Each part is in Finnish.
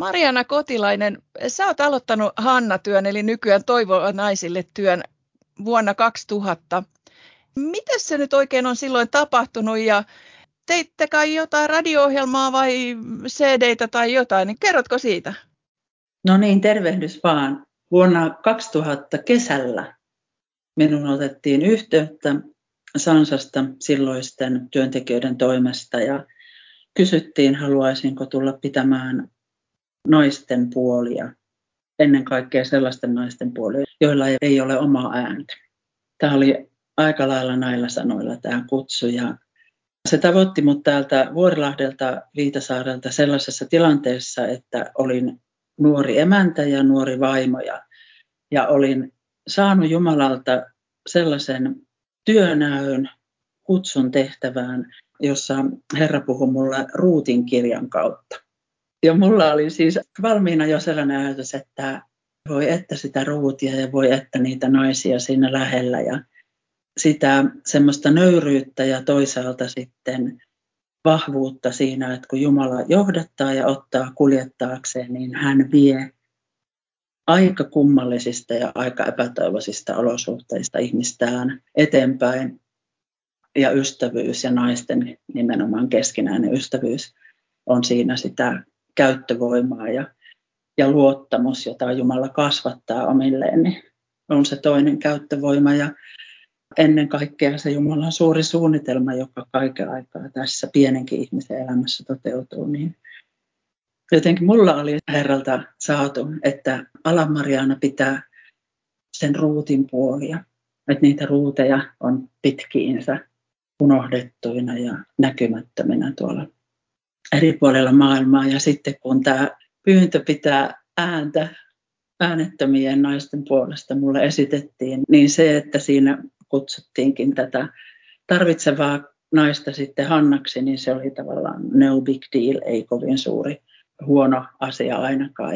Marjaana Kotilainen, sä oot aloittanut Hanna-työn, eli nykyään Toivoa Naisille työn vuonna 2000. Mitäs se nyt oikein on silloin tapahtunut ja teitte kai jotain radio-ohjelmaa vai CD-tä tai jotain, niin kerrotko siitä? No niin, tervehdys vaan. Vuonna 2000 kesällä minun otettiin yhteyttä Sansasta silloisten työntekijöiden toimesta ja kysyttiin, haluaisinko tulla pitämään naisten puolia, ennen kaikkea sellaisten naisten puolia, joilla ei ole omaa ääntä. Tämä oli aika lailla näillä sanoilla tämä kutsu ja se tavoitti mut täältä Vuorilahdelta Viitasaarelta sellaisessa tilanteessa, että olin nuori emäntä ja nuori vaimo ja olin saanut Jumalalta sellaisen työnäön kutsun tehtävään, jossa Herra puhui mulle Ruutin kirjan kautta. Ja mulla oli siis valmiina jo sellainen ajatus, että voi että sitä Ruutia ja voi että niitä naisia siinä lähellä ja sitä semmoista nöyryyttä ja toisaalta sitten vahvuutta siinä, että kun Jumala johdattaa ja ottaa kuljettaakseen, niin hän vie aika kummallisista ja aika epätoivoisista olosuhteista ihmistään eteenpäin. Ja ystävyys ja naisten nimenomaan keskinäinen ystävyys on siinä sitä käyttövoimaa ja luottamus, jota Jumala kasvattaa omilleen, niin on se toinen käyttövoima ja ennen kaikkea se Jumalan suuri suunnitelma, joka kaiken aikaa tässä pienenkin ihmisen elämässä toteutuu. Niin jotenkin mulla oli Herralta saatu, että ala Marjaana pitää sen ruutin puolia, että niitä ruuteja on pitkiinsä unohdettuina ja näkymättöminä tuolla eri puolilla maailmaa. Ja sitten kun tämä pyyntö pitää ääntä äänettömien naisten puolesta mulle esitettiin, niin se, että siinä kutsuttiinkin tätä tarvitsevaa naista sitten Hannaksi, niin se oli tavallaan no big deal, ei kovin suuri huono asia ainakaan.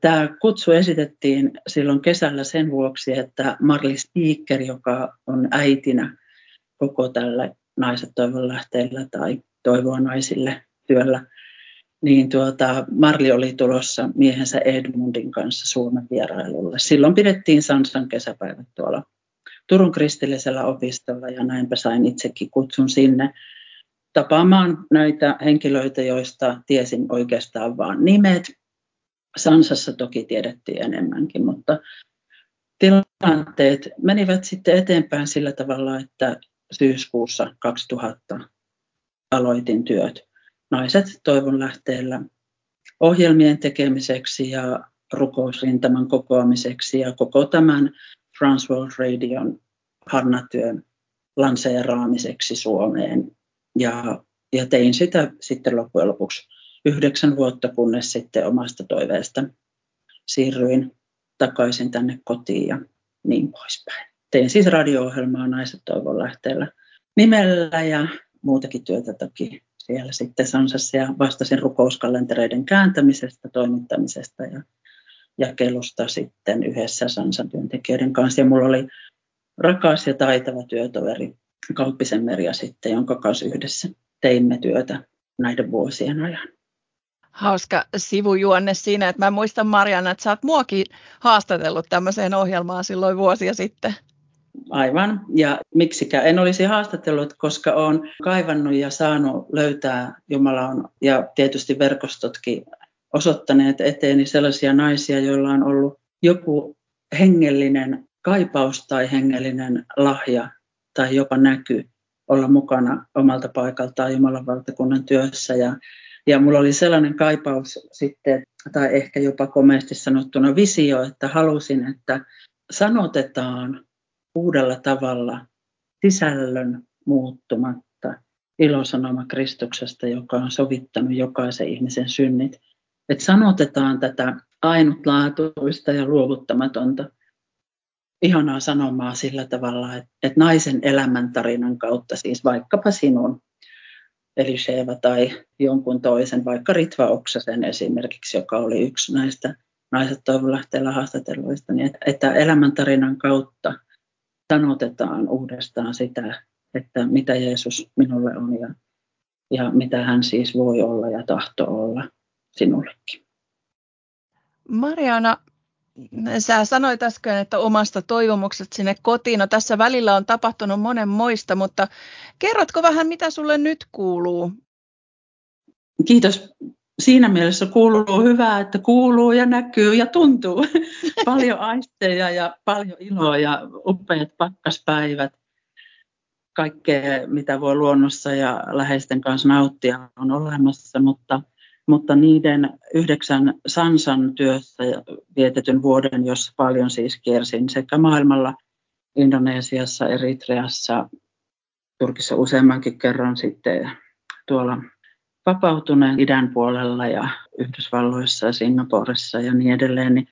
Tämä kutsu esitettiin silloin kesällä sen vuoksi, että Marli Speaker, joka on äitinä koko tälle Naiset Toivon lähteellä tai Toivoa Naisille työllä, niin Marli oli tulossa miehensä Edmundin kanssa Suomen vierailulle. Silloin pidettiin Sansan kesäpäivät tuolla Turun kristillisellä opistolla ja näinpä sain itsekin kutsun sinne tapaamaan näitä henkilöitä, joista tiesin oikeastaan vain nimet. Sansassa toki tiedettiin enemmänkin, mutta tilanteet menivät sitten eteenpäin sillä tavalla, että syyskuussa 2000 aloitin työt Naiset Toivon lähteellä ohjelmien tekemiseksi ja rukousrintaman kokoamiseksi ja koko tämän France World Radion Hanna-työn lanseeraamiseksi Suomeen. Ja tein sitä sitten loppujen lopuksi 9 vuotta, kunnes sitten omasta toiveesta siirryin takaisin tänne kotiin ja niin poispäin. Tein siis radio-ohjelmaa Naiset Toivon lähteellä nimellä ja muutakin työtä toki. Siellä sitten Sansassa ja vastasin rukouskalentereiden kääntämisestä, toimittamisesta ja jakelusta sitten yhdessä Sansan työntekijöiden kanssa. Ja mulla oli rakas ja taitava työtoveri Kauppisen Meriä sitten, jonka kanssa yhdessä teimme työtä näiden vuosien ajan. Hauska sivujuonne siinä, että mä muistan Marjaana, että sä oot muakin haastatellut tämmöiseen ohjelmaan silloin vuosia sitten. Aivan, ja miksikä en olisi haastatellut, koska olen kaivannut ja saanut löytää, Jumala on, ja tietysti verkostotkin osoittaneet eteeni sellaisia naisia, joilla on ollut joku hengellinen kaipaus tai hengellinen lahja tai jopa näky olla mukana omalta paikaltaan Jumalan valtakunnan työssä. Ja mulla oli sellainen kaipaus sitten, tai ehkä jopa komeasti sanottuna visio, että halusin, että sanotetaan uudella tavalla sisällön muuttumatta ilosanoma Kristuksesta, joka on sovittanut jokaisen ihmisen synnit. Että sanotetaan tätä ainutlaatuista ja luovuttamatonta ihanaa sanomaa sillä tavalla, että naisen elämäntarinan kautta, siis vaikkapa sinun, Eli Seeva tai jonkun toisen, vaikka Ritva Oksasen esimerkiksi, joka oli yksi näistä Naiset Toivon lähteellä haastatelluista, niin että elämäntarinan kautta sanotetaan uudestaan sitä, että mitä Jeesus minulle on ja mitä hän siis voi olla ja tahto olla sinullekin. Marjaana, sä sanoit äsken, että omasta toivomuksesta sinne kotiin. No, tässä välillä on tapahtunut monenmoista, mutta kerrotko vähän, mitä sulle nyt kuuluu? Kiitos. Siinä mielessä kuuluu hyvää, että kuuluu ja näkyy ja tuntuu. Paljon aisteja ja paljon iloa ja upeat pakkaspäivät. Kaikkea, mitä voi luonnossa ja läheisten kanssa nauttia, on olemassa, mutta niiden 9 Sansan työssä vietetyn vuoden, jossa paljon siis kiersin sekä maailmalla, Indonesiassa, Eritreassa, Turkissa useammankin kerran sitten tuolla vapautuneen idän puolella ja Yhdysvalloissa ja Singaporessa ja niin edelleen. Niin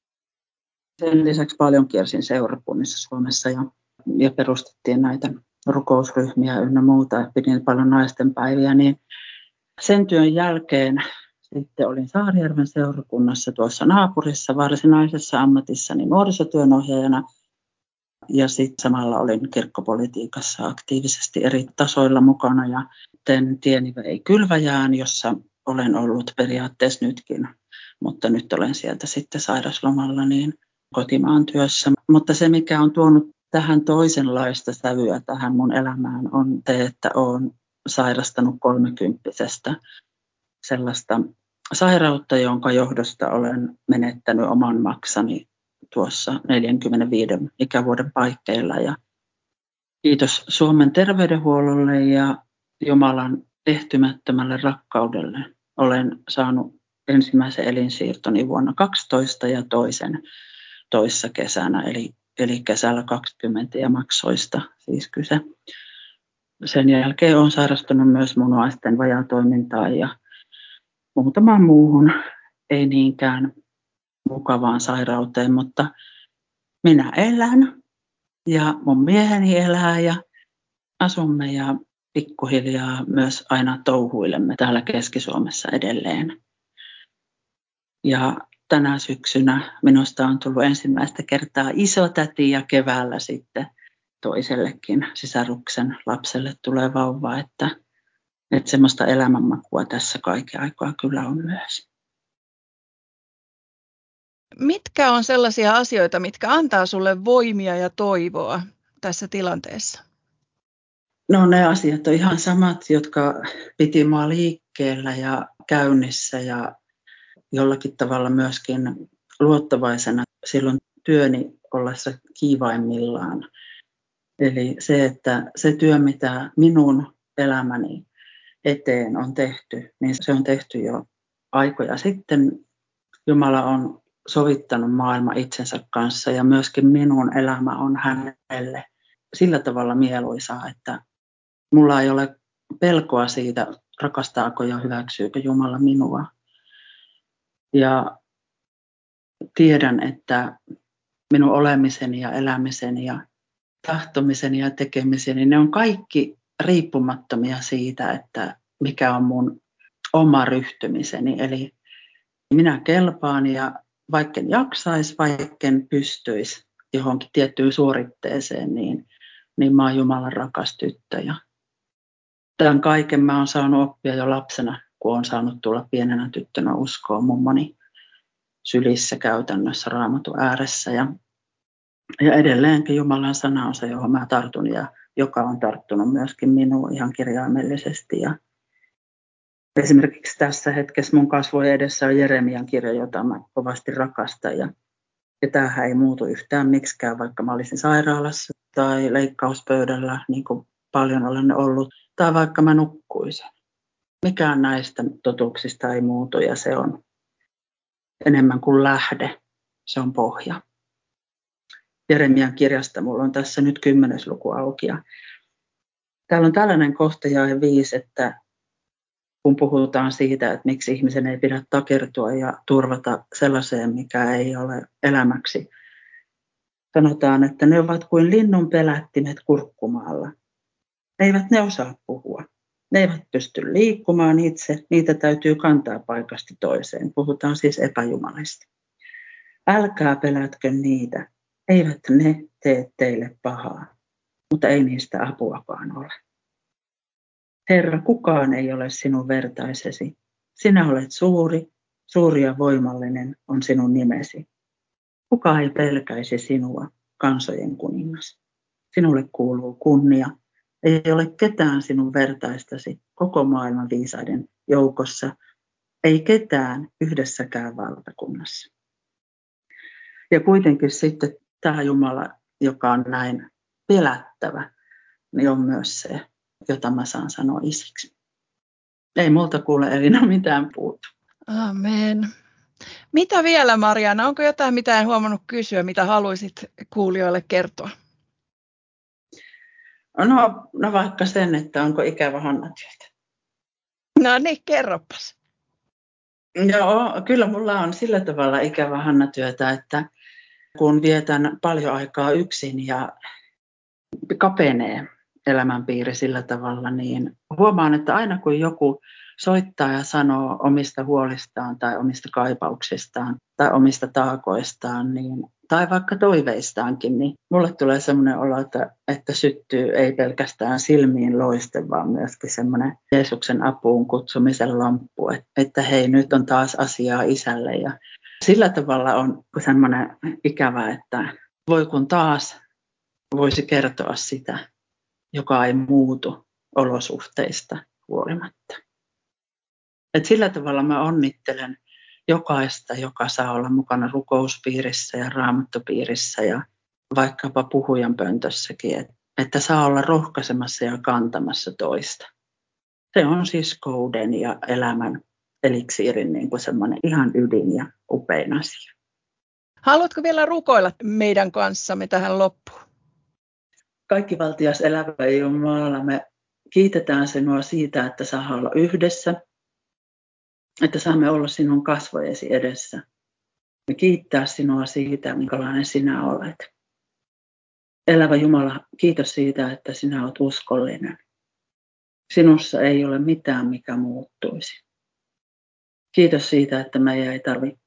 sen lisäksi paljon kiersin seurakunnissa Suomessa ja perustettiin näitä rukousryhmiä ynnä muuta. Pidin paljon naisten päiviä. Niin sen työn jälkeen sitten olin Saarijärven seurakunnassa tuossa naapurissa varsinaisessa ammatissani nuorisotyönohjaajana. Ja sitten samalla olin kirkkopolitiikassa aktiivisesti eri tasoilla mukana ja tieni vei Kylväjään, jossa olen ollut periaatteessa nytkin, mutta nyt olen sieltä sitten sairaslomalla niin kotimaan työssä. Mutta se, mikä on tuonut tähän toisenlaista sävyä tähän mun elämään, on se, että olen sairastanut 30 sellaista sairautta, jonka johdosta olen menettänyt oman maksani tuossa 45 ikävuoden paikkeilla. Ja kiitos Suomen terveydenhuollolle ja Jumalan ehtymättömälle rakkaudelle olen saanut ensimmäisen elinsiirtoni vuonna 2012 ja toisen toissa kesänä, eli kesällä 2020, ja maksoista siis kyse. Sen jälkeen olen sairastunut myös munuaisten vajaatoimintaan ja muutamaan muuhun, ei niinkään mukavaan sairauteen, mutta minä elän ja mun mieheni elää ja asumme ja pikkuhiljaa myös aina touhuilemme täällä Keski-Suomessa edelleen. Ja tänä syksynä minusta on tullut ensimmäistä kertaa isotäti ja keväällä sitten toisellekin sisaruksen lapselle tulee vauva, että semmoista elämänmakua tässä kaiken aikaa kyllä on myös. Mitkä on sellaisia asioita, mitkä antaa sulle voimia ja toivoa tässä tilanteessa? No, ne asiat on ihan samat, jotka piti mua liikkeellä ja käynnissä ja jollakin tavalla myöskin luottavaisena silloin työni ollessa kiivaimmillaan. Eli se, että se työ, mitä minun elämäni eteen on tehty, niin se on tehty jo aikoja sitten. Jumala on sovittanut maailma itsensä kanssa ja myöskin minun elämä on hänelle sillä tavalla mieluisaa, että mulla ei ole pelkoa siitä, rakastaako ja hyväksyykö Jumala minua. Ja tiedän, että minun olemiseni ja elämiseni ja tahtomiseni ja tekemiseni, ne on kaikki riippumattomia siitä, että mikä on mun oma ryhtymiseni. Eli minä kelpaan ja vaikken jaksaisi, vaikken pystyisi johonkin tiettyyn suoritteeseen, niin mä oon Jumalan rakas tyttö. Ja tämän kaiken mä oon saanut oppia jo lapsena, kun oon saanut tulla pienenä tyttönä uskoon mummoni sylissä käytännössä Raamatun ääressä. Ja edelleenkin Jumalan sana on se, johon mä tartun ja joka on tarttunut myöskin minuun ihan kirjaimellisesti. Ja esimerkiksi tässä hetkessä mun kasvojen edessä on Jeremian kirja, jota mä kovasti rakastan. Ja tämähän ei muutu yhtään miksikään, vaikka mä olisin sairaalassa tai leikkauspöydällä, niin kuin paljon olen ollut, tai vaikka mä nukkuisin. Mikään näistä totuuksista ei muutu, ja se on enemmän kuin lähde, se on pohja. Jeremian kirjasta mulla on tässä nyt 10. luku auki. Ja täällä on tällainen kohta jae 5, että kun puhutaan siitä, että miksi ihmisen ei pidä takertua ja turvata sellaiseen, mikä ei ole elämäksi. Sanotaan, että ne ovat kuin linnun pelättimet kurkkumaalla. Eivät ne osaa puhua. Ne eivät pysty liikkumaan itse. Niitä täytyy kantaa paikasta toiseen. Puhutaan siis epäjumalista. Älkää pelätkö niitä. Eivät ne tee teille pahaa, mutta ei niistä apuakaan ole. Herra, kukaan ei ole sinun vertaisesi. Sinä olet suuri, suuri ja voimallinen on sinun nimesi. Kuka ei pelkäisi sinua, kansojen kuningas? Sinulle kuuluu kunnia. Ei ole ketään sinun vertaistasi koko maailman viisaiden joukossa, ei ketään yhdessäkään valtakunnassa. Ja kuitenkin sitten tämä Jumala, joka on näin pelättävä, niin on myös se, jota mä saan sanoa isiksi. Ei multa kuule Elina mitään puutu. Amen. Mitä vielä, Marjaana? Onko jotain, mitä en huomannut kysyä, mitä haluaisit kuulijoille kertoa? No vaikka sen, että onko ikävä Hanna-työtä. No niin, kerropas. Joo, kyllä mulla on sillä tavalla ikävä Hanna-työtä, että kun vietän paljon aikaa yksin ja kapenee elämänpiiri sillä tavalla, niin huomaan, että aina kun joku soittaa ja sanoo omista huolistaan tai omista kaipauksistaan tai omista taakoistaan, niin tai vaikka toiveistaankin, niin mulle tulee semmoinen olo, että syttyy ei pelkästään silmiin loiste, vaan myöskin semmoinen Jeesuksen apuun kutsumisen lamppu, että hei, nyt on taas asiaa isälle. Ja sillä tavalla on semmoinen ikävä, että voi kun taas voisi kertoa sitä, joka ei muutu olosuhteista huolimatta. Et sillä tavalla mä onnittelen jokaista, joka saa olla mukana rukouspiirissä ja raamattopiirissä ja vaikkapa puhujan pöntössäkin, että saa olla rohkaisemassa ja kantamassa toista. Se on siis kouden ja elämän eliksiirin niin kuin semmoinen ihan ydin ja upein asia. Haluatko vielä rukoilla meidän kanssamme tähän loppuun? Kaikki valtias elävä Jumala, me kiitetään sinua siitä, että saa olla yhdessä. Että saamme olla sinun kasvojesi edessä ja kiittää sinua siitä, minkälainen sinä olet. Elävä Jumala, kiitos siitä, että sinä olet uskollinen. Sinussa ei ole mitään, mikä muuttuisi. Kiitos siitä, että meidän ei tarvitse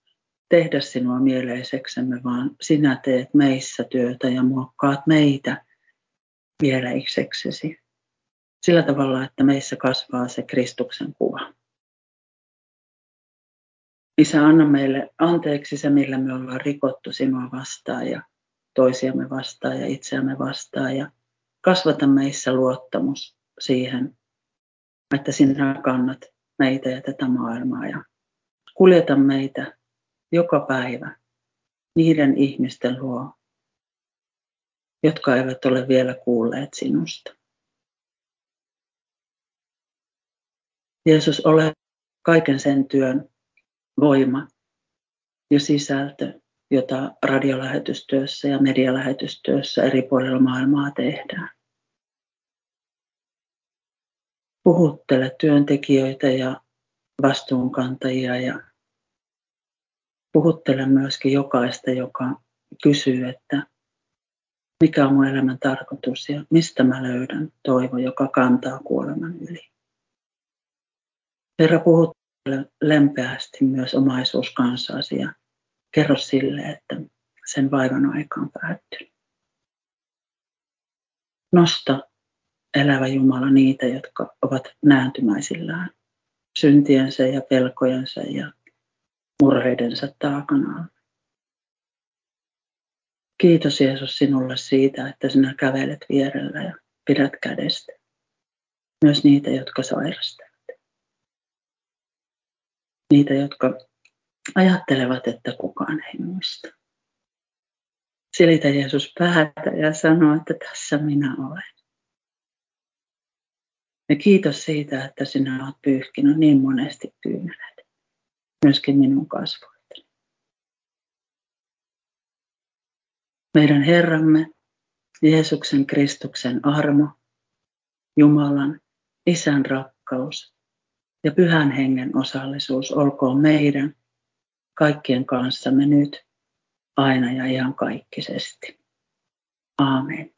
tehdä sinua mieleiseksemme, vaan sinä teet meissä työtä ja muokkaat meitä mieleiseksesi. Sillä tavalla, että meissä kasvaa se Kristuksen kuva. Isä, anna meille anteeksi se, millä me ollaan rikottu sinua vastaan ja toisiamme vastaan ja itseämme vastaan. Ja kasvata meissä luottamus siihen, että sinä kannat meitä ja tätä maailmaa. Ja kuljeta meitä joka päivä niiden ihmisten luo, jotka eivät ole vielä kuulleet sinusta. Jeesus, ole kaiken sen työn voima ja sisältö, jota radiolähetystyössä ja medialähetystyössä eri puolilla maailmaa tehdään. Puhuttele työntekijöitä ja vastuunkantajia ja puhuttele myöskin jokaista, joka kysyy, että mikä on mun elämän tarkoitus ja mistä mä löydän toivo, joka kantaa kuoleman yli. Herra, puhuttele lempeästi myös omaisuuskansaasi ja kerro sille, että sen vaivan aika on päättynyt. Nosta, elävä Jumala, niitä, jotka ovat nääntymäisillään syntiensä ja pelkojensa ja murheidensa taakanaan. Kiitos Jeesus sinulle siitä, että sinä kävelet vierellä ja pidät kädestä myös niitä, jotka sairastavat. Niitä, jotka ajattelevat, että kukaan ei muista. Silitä Jeesus päätä ja sanoo, että tässä minä olen. Ja kiitos siitä, että sinä olet pyyhkinyt niin monesti kyynelet, myöskin minun kasvoitani. Meidän Herramme, Jeesuksen Kristuksen armo, Jumalan, Isän rakkaus, ja Pyhän Hengen osallisuus olkoon meidän kaikkien kanssamme nyt, aina ja iankaikkisesti. Aamen.